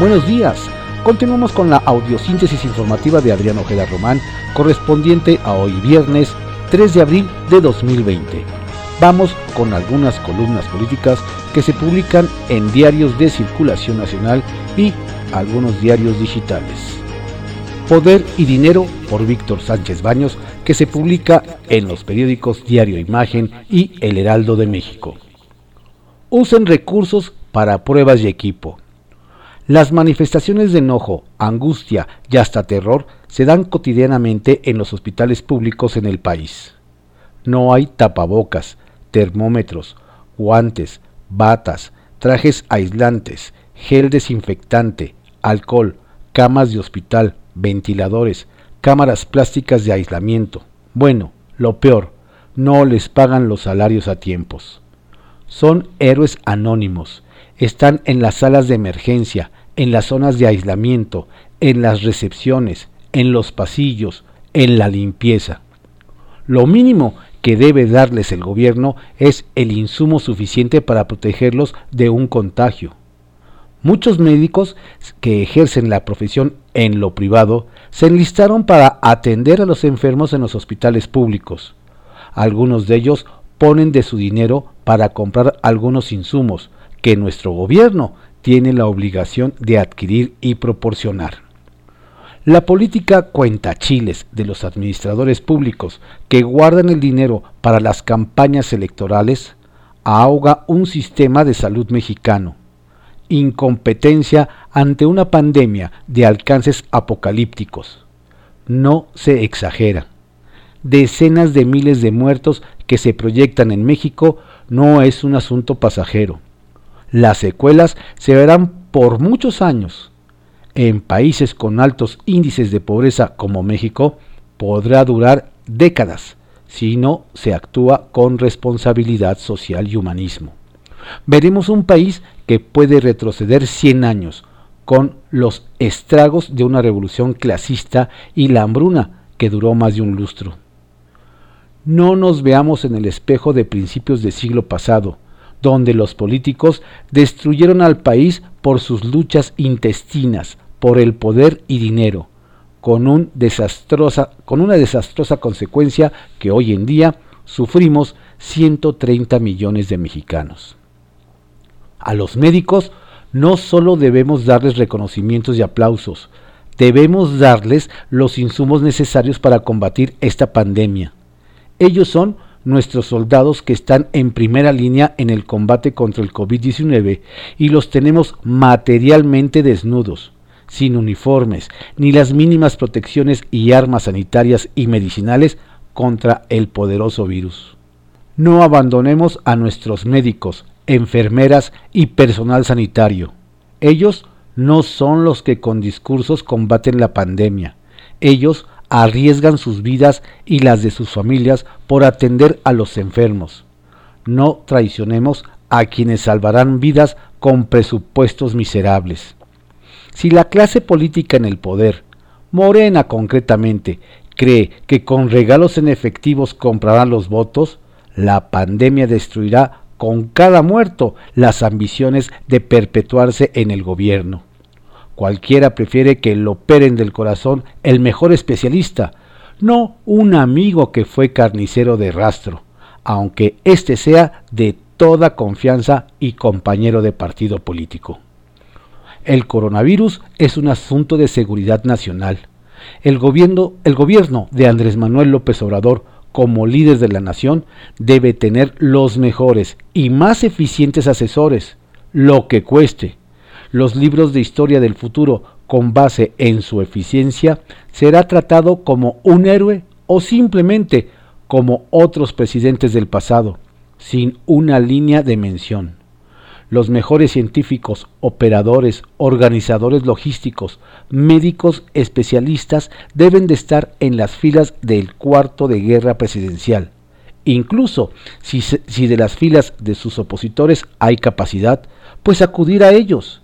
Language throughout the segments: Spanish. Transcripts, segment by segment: Buenos días, continuamos con la audiosíntesis informativa de Adrián Ojeda Román, correspondiente a hoy viernes 3 de abril de 2020. Vamos con algunas columnas políticas que se publican en diarios de circulación nacional y algunos diarios digitales. Poder y dinero, por Víctor Sánchez Baños, que se publica en los periódicos Diario Imagen y El Heraldo de México. Usen recursos para pruebas y equipo. Las manifestaciones de enojo, angustia y hasta terror se dan cotidianamente en los hospitales públicos en el país. No hay tapabocas, termómetros, guantes, batas, trajes aislantes, gel desinfectante, alcohol, camas de hospital, ventiladores, cámaras plásticas de aislamiento. Bueno, lo peor, no les pagan los salarios a tiempos. Son héroes anónimos. Están en las salas de emergencia, en las zonas de aislamiento, en las recepciones, en los pasillos, en la limpieza. Lo mínimo que debe darles el gobierno es el insumo suficiente para protegerlos de un contagio. Muchos médicos que ejercen la profesión en lo privado se enlistaron para atender a los enfermos en los hospitales públicos. Algunos de ellos ponen de su dinero para comprar algunos insumos que nuestro gobierno tiene la obligación de adquirir y proporcionar. La política cuentachiles de los administradores públicos que guardan el dinero para las campañas electorales ahoga un sistema de salud mexicano. Incompetencia ante una pandemia de alcances apocalípticos. No se exagera. Decenas de miles de muertos que se proyectan en México no es un asunto pasajero. Las secuelas se verán por muchos años. En países con altos índices de pobreza como México, podrá durar décadas si no se actúa con responsabilidad social y humanismo. Veremos un país que puede retroceder 100 años con los estragos de una revolución clasista y la hambruna que duró más de un lustro. No nos veamos en el espejo de principios del siglo pasado, donde los políticos destruyeron al país por sus luchas intestinas, por el poder y dinero, con una desastrosa consecuencia que hoy en día sufrimos 130 millones de mexicanos. A los médicos no solo debemos darles reconocimientos y aplausos, debemos darles los insumos necesarios para combatir esta pandemia. Ellos son nuestros soldados que están en primera línea en el combate contra el COVID-19 y los tenemos materialmente desnudos, sin uniformes, ni las mínimas protecciones y armas sanitarias y medicinales contra el poderoso virus. No abandonemos a nuestros médicos, enfermeras y personal sanitario. Ellos no son los que con discursos combaten la pandemia. Ellos arriesgan sus vidas y las de sus familias por atender a los enfermos. No traicionemos a quienes salvarán vidas con presupuestos miserables. Si la clase política en el poder, Morena concretamente, cree que con regalos en efectivos comprarán los votos, la pandemia destruirá con cada muerto las ambiciones de perpetuarse en el gobierno. Cualquiera prefiere que lo operen del corazón el mejor especialista, no un amigo que fue carnicero de rastro, aunque este sea de toda confianza y compañero de partido político. El coronavirus es un asunto de seguridad nacional. El gobierno de Andrés Manuel López Obrador, como líder de la nación, debe tener los mejores y más eficientes asesores, lo que cueste. Los libros de historia del futuro, con base en su eficiencia, será tratado como un héroe o simplemente como otros presidentes del pasado, sin una línea de mención. Los mejores científicos, operadores, organizadores logísticos, médicos, especialistas deben de estar en las filas del cuarto de guerra presidencial. Incluso si de las filas de sus opositores hay capacidad, pues acudir a ellos.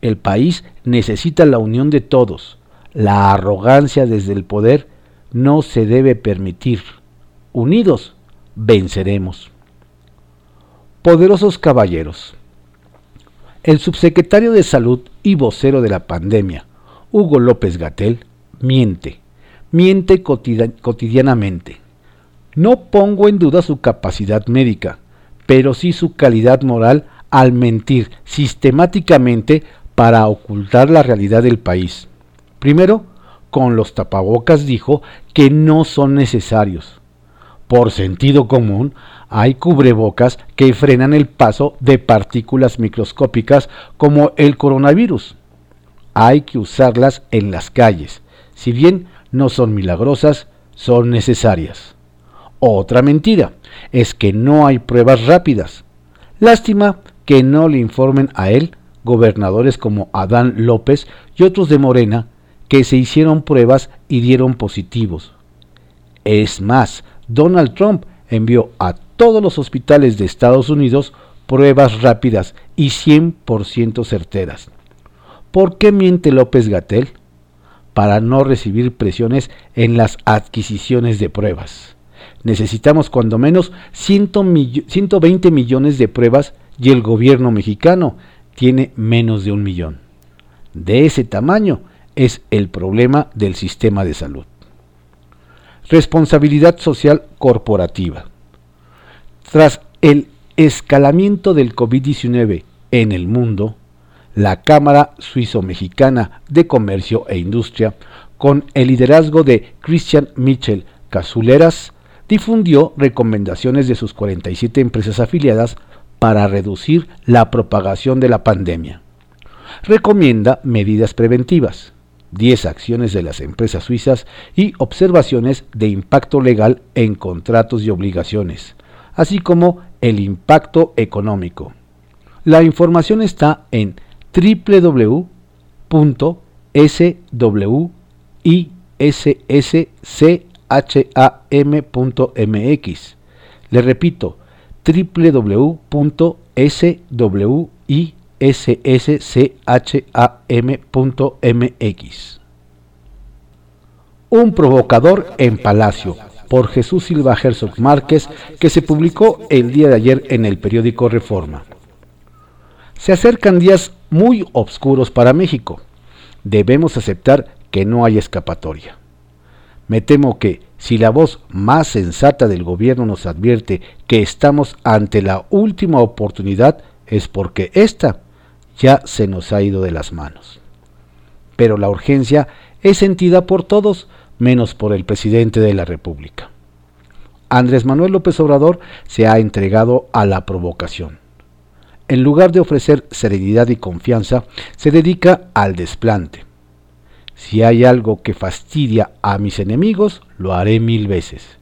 El país necesita la unión de todos. La arrogancia desde el poder no se debe permitir. Unidos, venceremos. Poderosos caballeros. el subsecretario de Salud y vocero de la pandemia, Hugo López-Gatell, miente cotidianamente. No pongo en duda su capacidad médica, pero sí su calidad moral al mentir sistemáticamente para ocultar la realidad del país. Primero, con los tapabocas dijo que no son necesarios. Por sentido común, hay cubrebocas que frenan el paso de partículas microscópicas como el coronavirus. Hay que usarlas en las calles. Si bien no son milagrosas, son necesarias. Otra mentira es que no hay pruebas rápidas. Lástima que no le informen a él gobernadores como Adán López y otros de Morena que se hicieron pruebas y dieron positivos. Es más, Donald Trump envió a todos los hospitales de Estados Unidos pruebas rápidas y 100% certeras. ¿Por qué miente López-Gatell? Para no recibir presiones en las adquisiciones de pruebas. Necesitamos cuando menos 120 millones de pruebas y el gobierno mexicano tiene menos de 1 millón. De ese tamaño es el problema del sistema de salud. Responsabilidad social corporativa. Tras el escalamiento del COVID-19 en el mundo, la Cámara Suizo Mexicana de Comercio e Industria, con el liderazgo de Christian Michel Casuleras, difundió recomendaciones de sus 47 empresas afiliadas para reducir la propagación de la pandemia. Recomienda medidas preventivas, 10 acciones de las empresas suizas y observaciones de impacto legal en contratos y obligaciones, así como el impacto económico. La información está en www.swisscam.mx. Le repito, www.swisscam.mx. Un provocador en Palacio, por Jesús Silva Herzog Márquez, que se publicó el día de ayer en el periódico Reforma. Se acercan días muy oscuros para México. Debemos aceptar que no hay escapatoria. Me temo que, si la voz más sensata del gobierno nos advierte que estamos ante la última oportunidad, es porque esta ya se nos ha ido de las manos. Pero la urgencia es sentida por todos, menos por el presidente de la República. Andrés Manuel López Obrador se ha entregado a la provocación. En lugar de ofrecer serenidad y confianza, se dedica al desplante. Si hay algo que fastidia a mis enemigos, lo haré 1000 veces.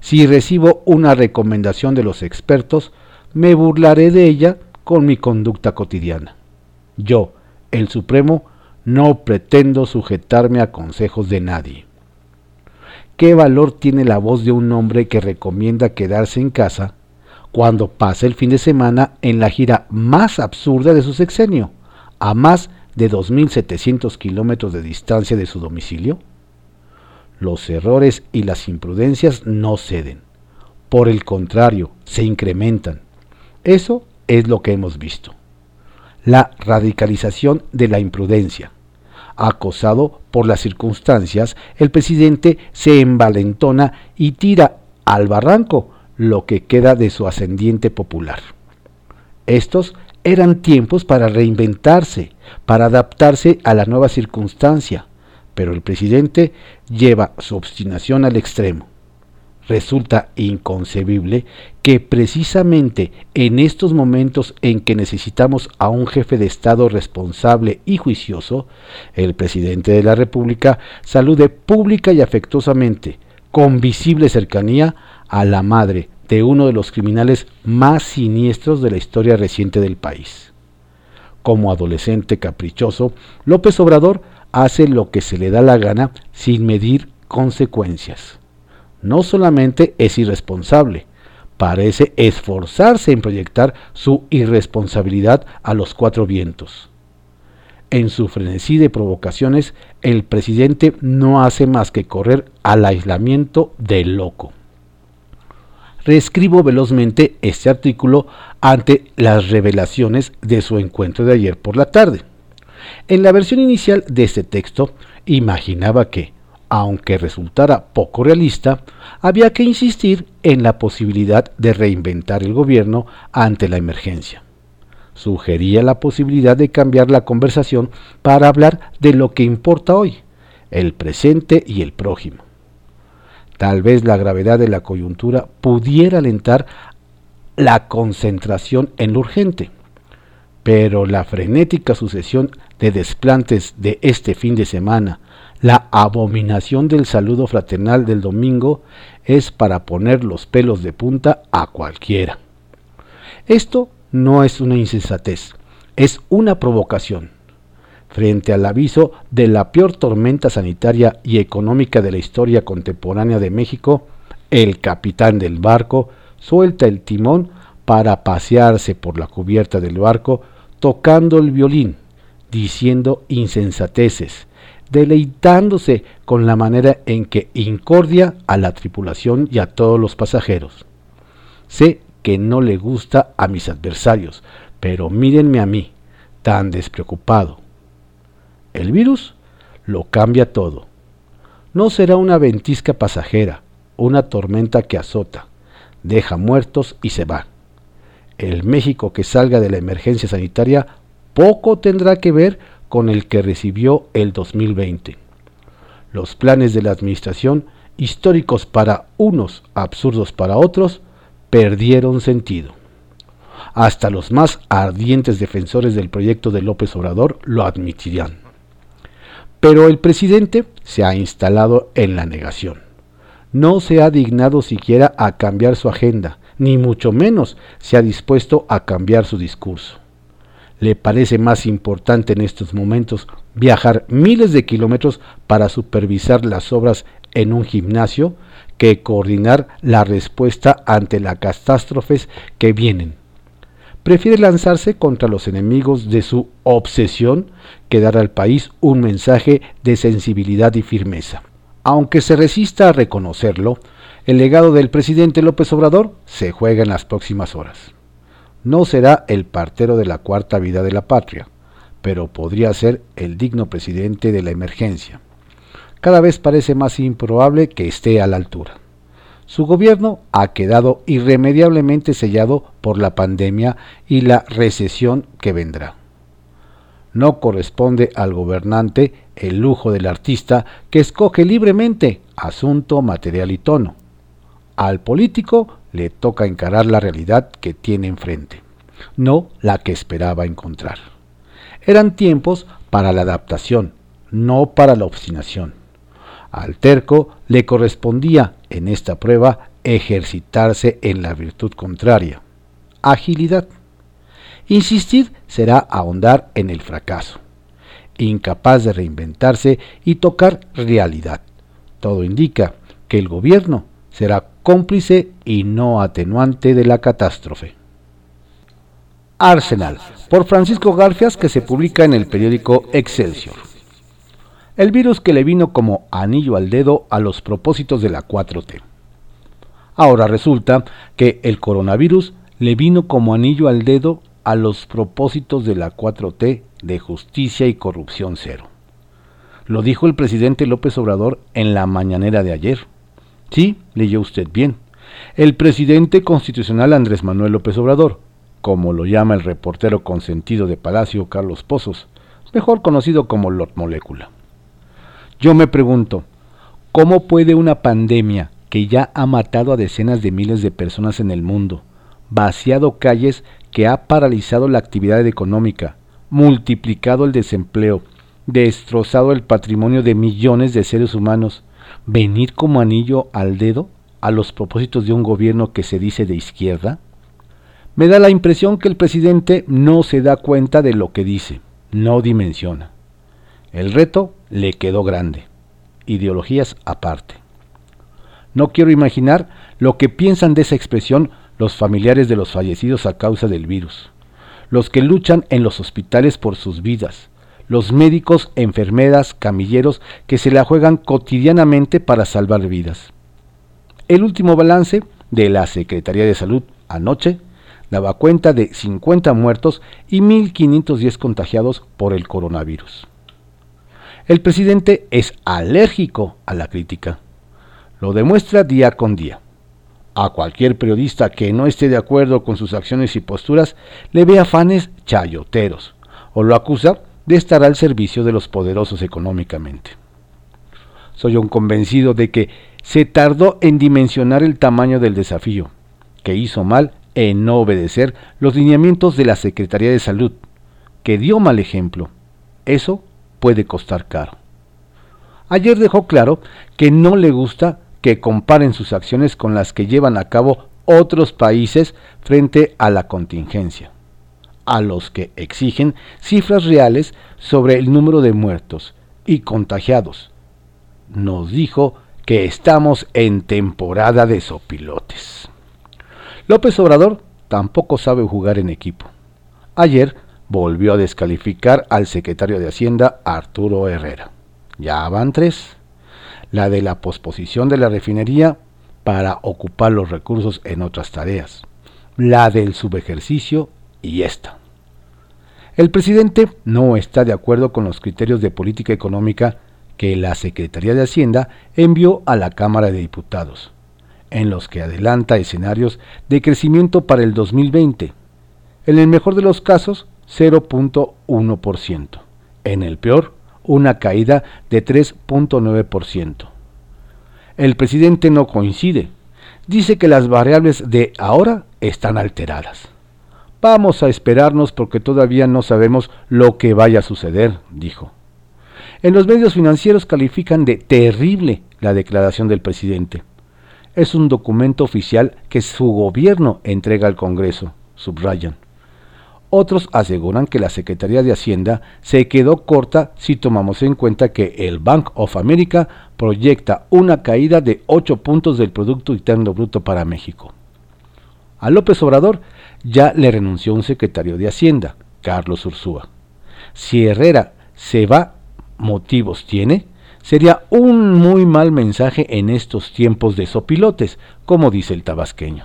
Si recibo una recomendación de los expertos, me burlaré de ella con mi conducta cotidiana. Yo, el Supremo, no pretendo sujetarme a consejos de nadie. ¿Qué valor tiene la voz de un hombre que recomienda quedarse en casa cuando pasa el fin de semana en la gira más absurda de su sexenio, a más de 2.700 kilómetros de distancia de su domicilio? Los errores y las imprudencias no ceden. Por el contrario, se incrementan. Eso es lo que hemos visto. La radicalización de la imprudencia. Acosado por las circunstancias, el presidente se envalentona y tira al barranco lo que queda de su ascendiente popular. Estos eran tiempos para reinventarse, para adaptarse a la nueva circunstancia, pero el presidente lleva su obstinación al extremo. Resulta inconcebible que precisamente en estos momentos en que necesitamos a un jefe de Estado responsable y juicioso, el presidente de la República salude pública y afectuosamente, con visible cercanía, a la madre de uno de los criminales más siniestros de la historia reciente del país. Como adolescente caprichoso, López Obrador hace lo que se le da la gana sin medir consecuencias. No solamente es irresponsable, parece esforzarse en proyectar su irresponsabilidad a los 4 vientos. En su frenesí de provocaciones, el presidente no hace más que correr al aislamiento del loco. reescribo velozmente este artículo ante las revelaciones de su encuentro de ayer por la tarde. En la versión inicial de este texto, imaginaba que, aunque resultara poco realista, había que insistir en la posibilidad de reinventar el gobierno ante la emergencia. Sugería la posibilidad de cambiar la conversación para hablar de lo que importa hoy, el presente y el prójimo. Tal vez la gravedad de la coyuntura pudiera alentar la concentración en lo urgente, pero la frenética sucesión de desplantes de este fin de semana, la abominación del saludo fraternal del domingo, es para poner los pelos de punta a cualquiera. Esto no es una insensatez, es una provocación. Frente al aviso de la peor tormenta sanitaria y económica de la historia contemporánea de México, el capitán del barco suelta el timón para pasearse por la cubierta del barco tocando el violín, diciendo insensateces, deleitándose con la manera en que incordia a la tripulación y a todos los pasajeros. Sé que no le gusta a mis adversarios, pero mírenme a mí, tan despreocupado. El virus lo cambia todo. No será una ventisca pasajera, una tormenta que azota, deja muertos y se va. El México que salga de la emergencia sanitaria poco tendrá que ver con el que recibió el 2020. Los planes de la administración, históricos para unos, absurdos para otros, perdieron sentido. Hasta los más ardientes defensores del proyecto de López Obrador lo admitirán. Pero el presidente se ha instalado en la negación. No se ha dignado siquiera a cambiar su agenda, ni mucho menos se ha dispuesto a cambiar su discurso. Le parece más importante en estos momentos viajar miles de kilómetros para supervisar las obras en un gimnasio que coordinar la respuesta ante las catástrofes que vienen. Prefiere lanzarse contra los enemigos de su obsesión que dar al país un mensaje de sensibilidad y firmeza. Aunque se resista a reconocerlo, el legado del presidente López Obrador se juega en las próximas horas. No será el partero de la cuarta vida de la patria, pero podría ser el digno presidente de la emergencia. Cada vez parece más improbable que esté a la altura. Su gobierno ha quedado irremediablemente sellado por la pandemia y la recesión que vendrá. No corresponde al gobernante el lujo del artista que escoge libremente asunto, material y tono. Al político le toca encarar la realidad que tiene enfrente, no la que esperaba encontrar. Eran tiempos para la adaptación, no para la obstinación. Al terco le correspondía, en esta prueba, ejercitarse en la virtud contraria, agilidad. Insistir será ahondar en el fracaso, incapaz de reinventarse y tocar realidad. Todo indica que el gobierno será cómplice y no atenuante de la catástrofe. Arsenal, por Francisco Garfias, que se publica en el periódico Excelsior. El virus que le vino como anillo al dedo a los propósitos de la 4T. Ahora resulta que el coronavirus le vino como anillo al dedo a los propósitos de la 4T de justicia y corrupción cero. Lo dijo el presidente López Obrador en la mañanera de ayer. Sí, leyó usted bien. El presidente constitucional Andrés Manuel López Obrador, como lo llama el reportero consentido de Palacio Carlos Pozos, mejor conocido como Lord Molécula. Yo me pregunto, ¿cómo puede una pandemia que ya ha matado a decenas de miles de personas en el mundo, vaciado calles, que ha paralizado la actividad económica, multiplicado el desempleo, destrozado el patrimonio de millones de seres humanos, venir como anillo al dedo a los propósitos de un gobierno que se dice de izquierda? Me da la impresión que el presidente no se da cuenta de lo que dice, no dimensiona. El reto le quedó grande, ideologías aparte. No quiero imaginar lo que piensan de esa expresión los familiares de los fallecidos a causa del virus, los que luchan en los hospitales por sus vidas, los médicos, enfermeras, camilleros que se la juegan cotidianamente para salvar vidas. El último balance de la Secretaría de Salud anoche daba cuenta de 50 muertos y 1.510 contagiados por el coronavirus. El presidente es alérgico a la crítica. Lo demuestra día con día. A cualquier periodista que no esté de acuerdo con sus acciones y posturas le ve afanes chayoteros o lo acusa de estar al servicio de los poderosos económicamente. Soy un convencido de que se tardó en dimensionar el tamaño del desafío, que hizo mal en no obedecer los lineamientos de la Secretaría de Salud, que dio mal ejemplo. Eso puede costar caro. Ayer dejó claro que no le gusta que comparen sus acciones con las que llevan a cabo otros países frente a la contingencia, a los que exigen cifras reales sobre el número de muertos y contagiados. Nos dijo que estamos en temporada de sopilotes. López Obrador tampoco sabe jugar en equipo. Ayer volvió a descalificar al secretario de Hacienda, Arturo Herrera. Ya van 3. La de la posposición de la refinería para ocupar los recursos en otras tareas. La del subejercicio y esta. El presidente no está de acuerdo con los criterios de política económica que la Secretaría de Hacienda envió a la Cámara de Diputados, en los que adelanta escenarios de crecimiento para el 2020, en el mejor de los casos 0.1%, en el peor una caída de 3.9%. El presidente no coincide, dice que las variables de ahora están alteradas. Vamos a esperarnos porque todavía no sabemos lo que vaya a suceder, dijo. En los medios financieros califican de terrible la declaración del presidente. Es un documento oficial que su gobierno entrega al Congreso, subrayan. Otros aseguran que la Secretaría de Hacienda se quedó corta si tomamos en cuenta que el Bank of America proyecta una caída de 8 puntos del Producto Interno Bruto para México. A López Obrador ya le renunció un secretario de Hacienda, Carlos Urzúa. Si Herrera se va, motivos tiene. Sería un muy mal mensaje en estos tiempos de sopilotes, como dice el tabasqueño.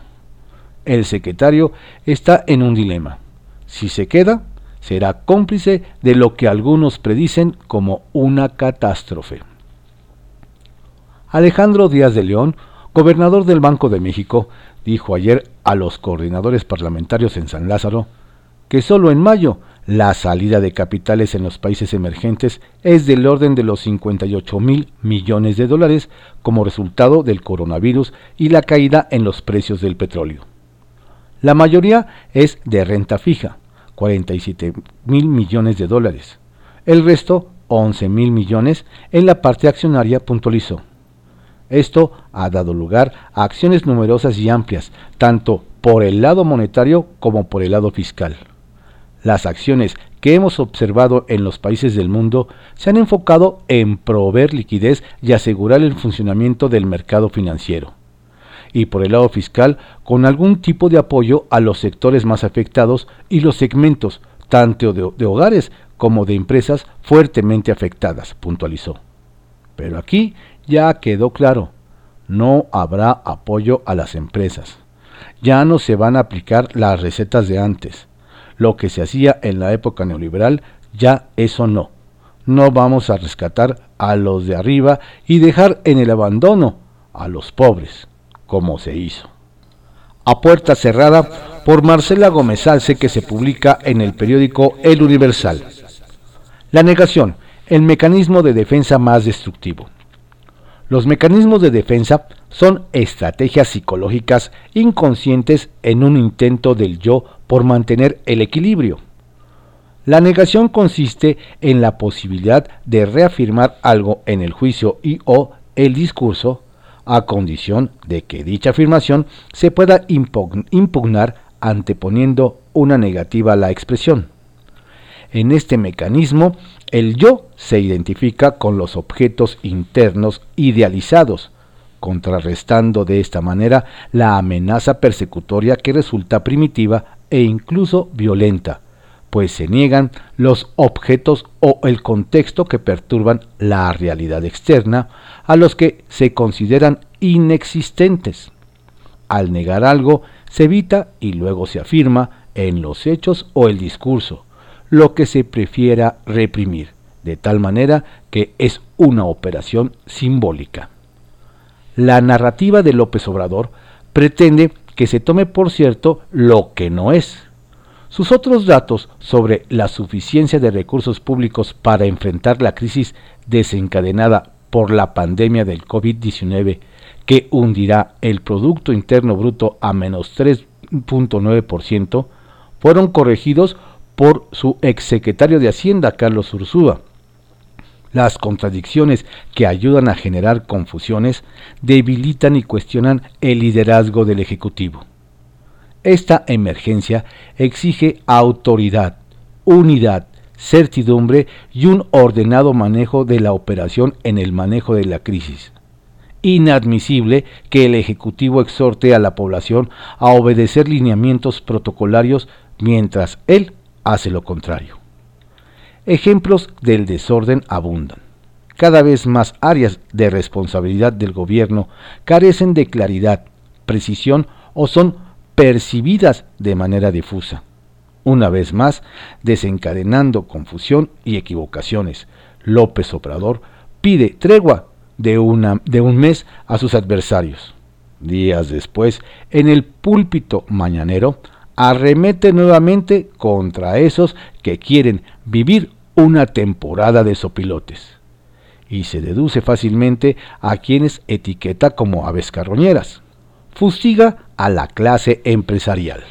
El secretario está en un dilema. Si se queda, será cómplice de lo que algunos predicen como una catástrofe. Alejandro Díaz de León, gobernador del Banco de México, dijo ayer a los coordinadores parlamentarios en San Lázaro que solo en mayo la salida de capitales en los países emergentes es del orden de los 58,000 millones de dólares como resultado del coronavirus y la caída en los precios del petróleo. La mayoría es de renta fija, 47,000 millones de dólares. El resto, 11,000 millones, en la parte accionaria, puntualizó. Esto ha dado lugar a acciones numerosas y amplias, tanto por el lado monetario como por el lado fiscal. Las acciones que hemos observado en los países del mundo se han enfocado en proveer liquidez y asegurar el funcionamiento del mercado financiero. Y por el lado fiscal, con algún tipo de apoyo a los sectores más afectados y los segmentos, tanto de hogares como de empresas fuertemente afectadas, puntualizó. Pero aquí ya quedó claro, no habrá apoyo a las empresas. Ya no se van a aplicar las recetas de antes. Lo que se hacía en la época neoliberal, ya eso no. No vamos a rescatar a los de arriba y dejar en el abandono a los pobres, como se hizo. A puerta cerrada por Marcela Gómez Alce, que se publica en el periódico El Universal. La negación, el mecanismo de defensa más destructivo. Los mecanismos de defensa son estrategias psicológicas inconscientes en un intento del yo por mantener el equilibrio. La negación consiste en la posibilidad de reafirmar algo en el juicio y o el discurso, a condición de que dicha afirmación se pueda impugnar anteponiendo una negativa a la expresión. En este mecanismo, el yo se identifica con los objetos internos idealizados, contrarrestando de esta manera la amenaza persecutoria que resulta primitiva e incluso violenta, pues se niegan los objetos o el contexto que perturban la realidad externa, a los que se consideran inexistentes. Al negar algo, se evita y luego se afirma en los hechos o el discurso, lo que se prefiera reprimir, de tal manera que es una operación simbólica. La narrativa de López Obrador pretende que se tome por cierto lo que no es. Sus otros datos sobre la suficiencia de recursos públicos para enfrentar la crisis desencadenada por la pandemia del COVID-19, que hundirá el Producto Interno Bruto a menos 3.9%, fueron corregidos por su exsecretario de Hacienda, Carlos Urzúa. Las contradicciones que ayudan a generar confusiones debilitan y cuestionan el liderazgo del Ejecutivo. Esta emergencia exige autoridad, unidad, certidumbre y un ordenado manejo de la operación en el manejo de la crisis. Inadmisible que el Ejecutivo exhorte a la población a obedecer lineamientos protocolarios mientras él hace lo contrario. Ejemplos del desorden abundan. Cada vez más áreas de responsabilidad del gobierno carecen de claridad, precisión o son percibidas de manera difusa, una vez más desencadenando confusión y equivocaciones. López Obrador pide tregua de un mes a sus adversarios. Días después, en el púlpito mañanero, arremete nuevamente contra esos que quieren vivir una temporada de sopilotes, y se deduce fácilmente a quienes etiqueta como aves carroñeras. Fustiga a la clase empresarial,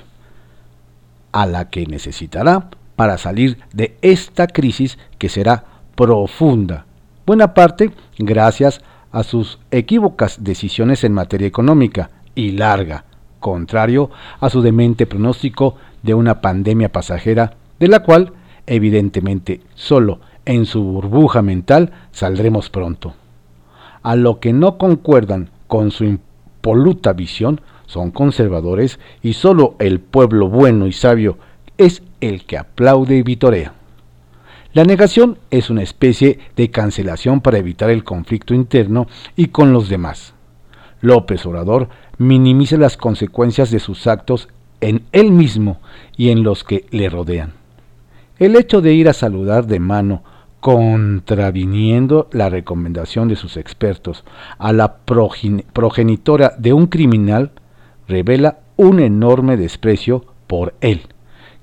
a la que necesitará para salir de esta crisis que será profunda, buena parte gracias a sus equívocas decisiones en materia económica, y larga, contrario a su demente pronóstico de una pandemia pasajera, de la cual, evidentemente, solo en su burbuja mental saldremos pronto. A lo que no concuerdan con su impoluta visión son conservadores, y solo el pueblo bueno y sabio es el que aplaude y vitorea. La negación es una especie de cancelación para evitar el conflicto interno y con los demás. López Obrador minimiza las consecuencias de sus actos en él mismo y en los que le rodean. El hecho de ir a saludar de mano, contraviniendo la recomendación de sus expertos, a la progenitora de un criminal, revela un enorme desprecio por él,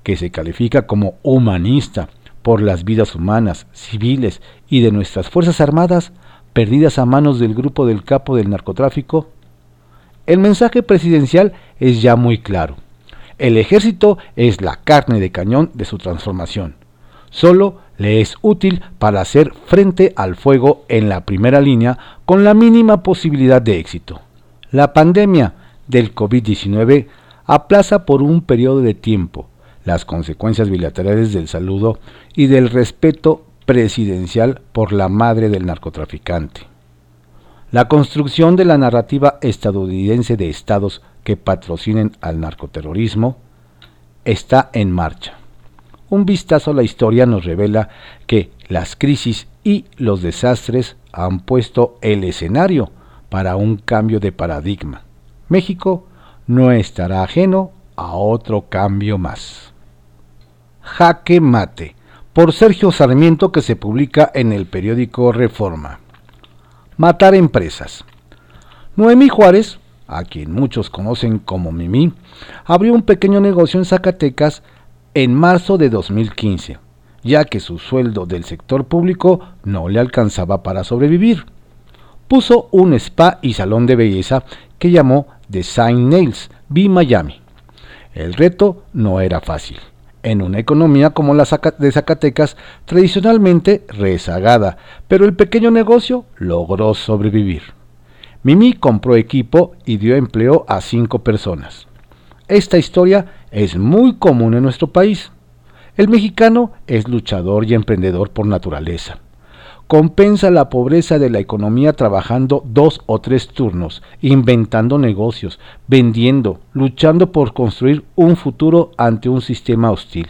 que se califica como humanista, por las vidas humanas, civiles y de nuestras fuerzas armadas, perdidas a manos del grupo del capo del narcotráfico. El mensaje presidencial es ya muy claro. El ejército es la carne de cañón de su transformación. Solo le es útil para hacer frente al fuego en la primera línea con la mínima posibilidad de éxito. La pandemia del COVID-19 aplaza por un periodo de tiempo las consecuencias bilaterales del saludo y del respeto presidencial por la madre del narcotraficante. La construcción de la narrativa estadounidense de estados que patrocinen al narcoterrorismo está en marcha. Un vistazo a la historia nos revela que las crisis y los desastres han puesto el escenario para un cambio de paradigma. México no estará ajeno a otro cambio más. Jaque mate, por Sergio Sarmiento, que se publica en el periódico Reforma. Matar empresas. Noemí Juárez, a quien muchos conocen como Mimi, abrió un pequeño negocio en Zacatecas en marzo de 2015, ya que su sueldo del sector público no le alcanzaba para sobrevivir. Puso un spa y salón de belleza que llamó Design Nails by Miami. El reto no era fácil. En una economía como la de Zacatecas, tradicionalmente rezagada, pero el pequeño negocio logró sobrevivir. Mimi compró equipo y dio empleo a 5 personas. Esta historia es muy común en nuestro país. El mexicano es luchador y emprendedor por naturaleza. Compensa la pobreza de la economía trabajando 2 o 3 turnos, inventando negocios, vendiendo, luchando por construir un futuro ante un sistema hostil.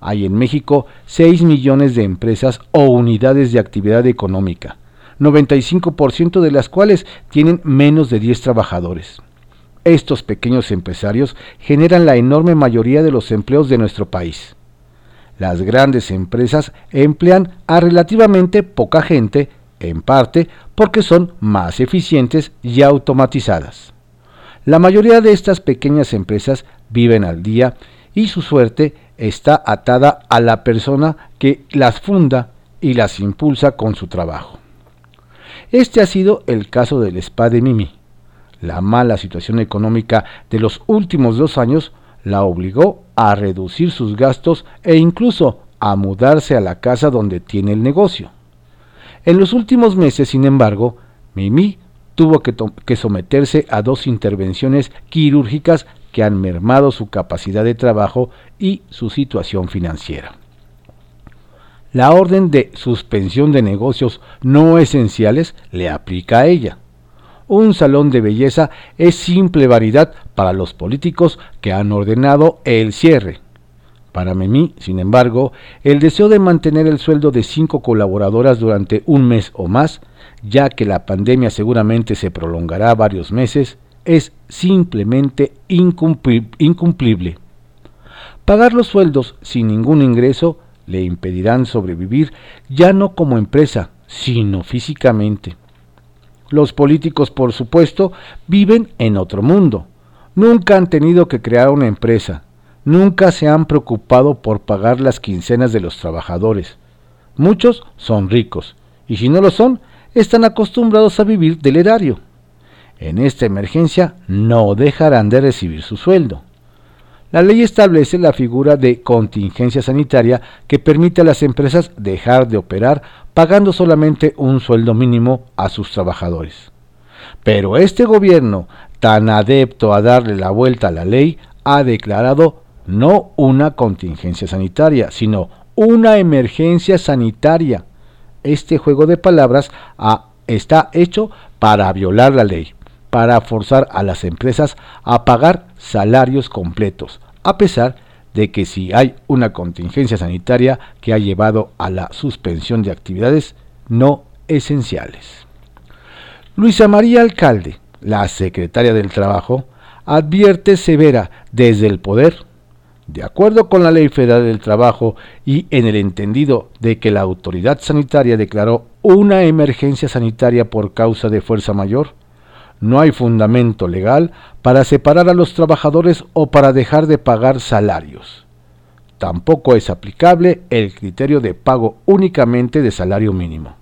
Hay en México 6 millones de empresas o unidades de actividad económica, 95% de las cuales tienen menos de 10 trabajadores. Estos pequeños empresarios generan la enorme mayoría de los empleos de nuestro país. Las grandes empresas emplean a relativamente poca gente, en parte porque son más eficientes y automatizadas. La mayoría de estas pequeñas empresas viven al día y su suerte está atada a la persona que las funda y las impulsa con su trabajo. Este ha sido el caso del spa de Mimi. La mala situación económica de los últimos 2 años la obligó a reducir sus gastos e incluso a mudarse a la casa donde tiene el negocio. En los últimos meses, sin embargo, Mimi tuvo que someterse a 2 intervenciones quirúrgicas que han mermado su capacidad de trabajo y su situación financiera. La orden de suspensión de negocios no esenciales le aplica a ella. Un salón de belleza es simple vanidad para los políticos que han ordenado el cierre. Para Memí, sin embargo, el deseo de mantener el sueldo de 5 colaboradoras durante un mes o más, ya que la pandemia seguramente se prolongará varios meses, es simplemente incumplible. Pagar los sueldos sin ningún ingreso le impedirán sobrevivir ya no como empresa, sino físicamente. Los políticos, por supuesto, viven en otro mundo. Nunca han tenido que crear una empresa. Nunca se han preocupado por pagar las quincenas de los trabajadores. Muchos son ricos, y si no lo son, están acostumbrados a vivir del erario. En esta emergencia no dejarán de recibir su sueldo. La ley establece la figura de contingencia sanitaria que permite a las empresas dejar de operar pagando solamente un sueldo mínimo a sus trabajadores. Pero este gobierno, tan adepto a darle la vuelta a la ley, ha declarado no una contingencia sanitaria, sino una emergencia sanitaria. Este juego de palabras está hecho para violar la ley, para forzar a las empresas a pagar salarios completos, a pesar de que si hay una contingencia sanitaria que ha llevado a la suspensión de actividades no esenciales. Luisa María Alcalde, la secretaria del Trabajo, advierte severa desde el poder: de acuerdo con la Ley Federal del Trabajo y en el entendido de que la autoridad sanitaria declaró una emergencia sanitaria por causa de fuerza mayor, no hay fundamento legal para separar a los trabajadores o para dejar de pagar salarios. Tampoco es aplicable el criterio de pago únicamente de salario mínimo.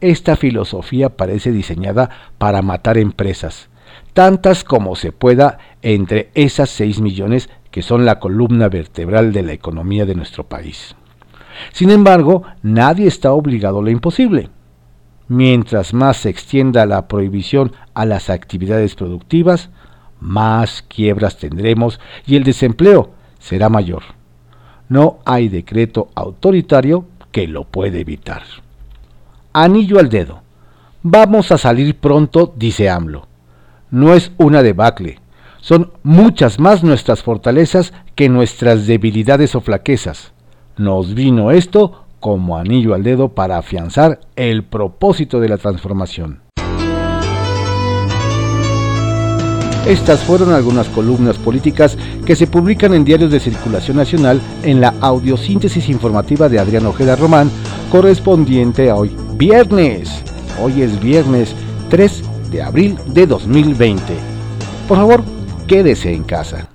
Esta filosofía parece diseñada para matar empresas, tantas como se pueda entre esas 6 millones que son la columna vertebral de la economía de nuestro país. Sin embargo, nadie está obligado a lo imposible. Mientras más se extienda la prohibición a las actividades productivas, más quiebras tendremos y el desempleo será mayor. No hay decreto autoritario que lo pueda evitar. Anillo al dedo. Vamos a salir pronto, dice AMLO. No es una debacle. Son muchas más nuestras fortalezas que nuestras debilidades o flaquezas. Nos vino esto como anillo al dedo para afianzar el propósito de la transformación. Estas fueron algunas columnas políticas que se publican en diarios de circulación nacional en la audiosíntesis informativa de Adrián Ojeda Román, correspondiente a hoy, viernes. Hoy es viernes 3 de abril de 2020. Por favor, quédese en casa.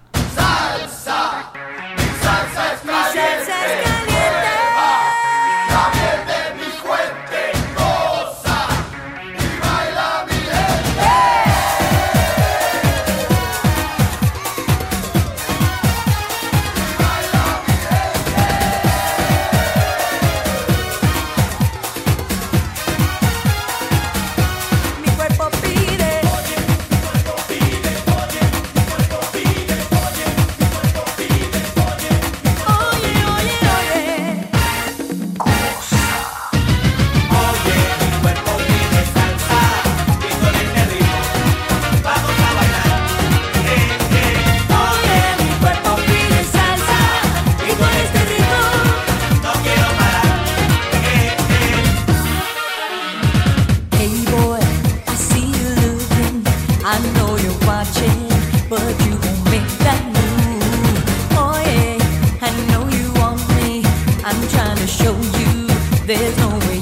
I'm trying to show you there's no way.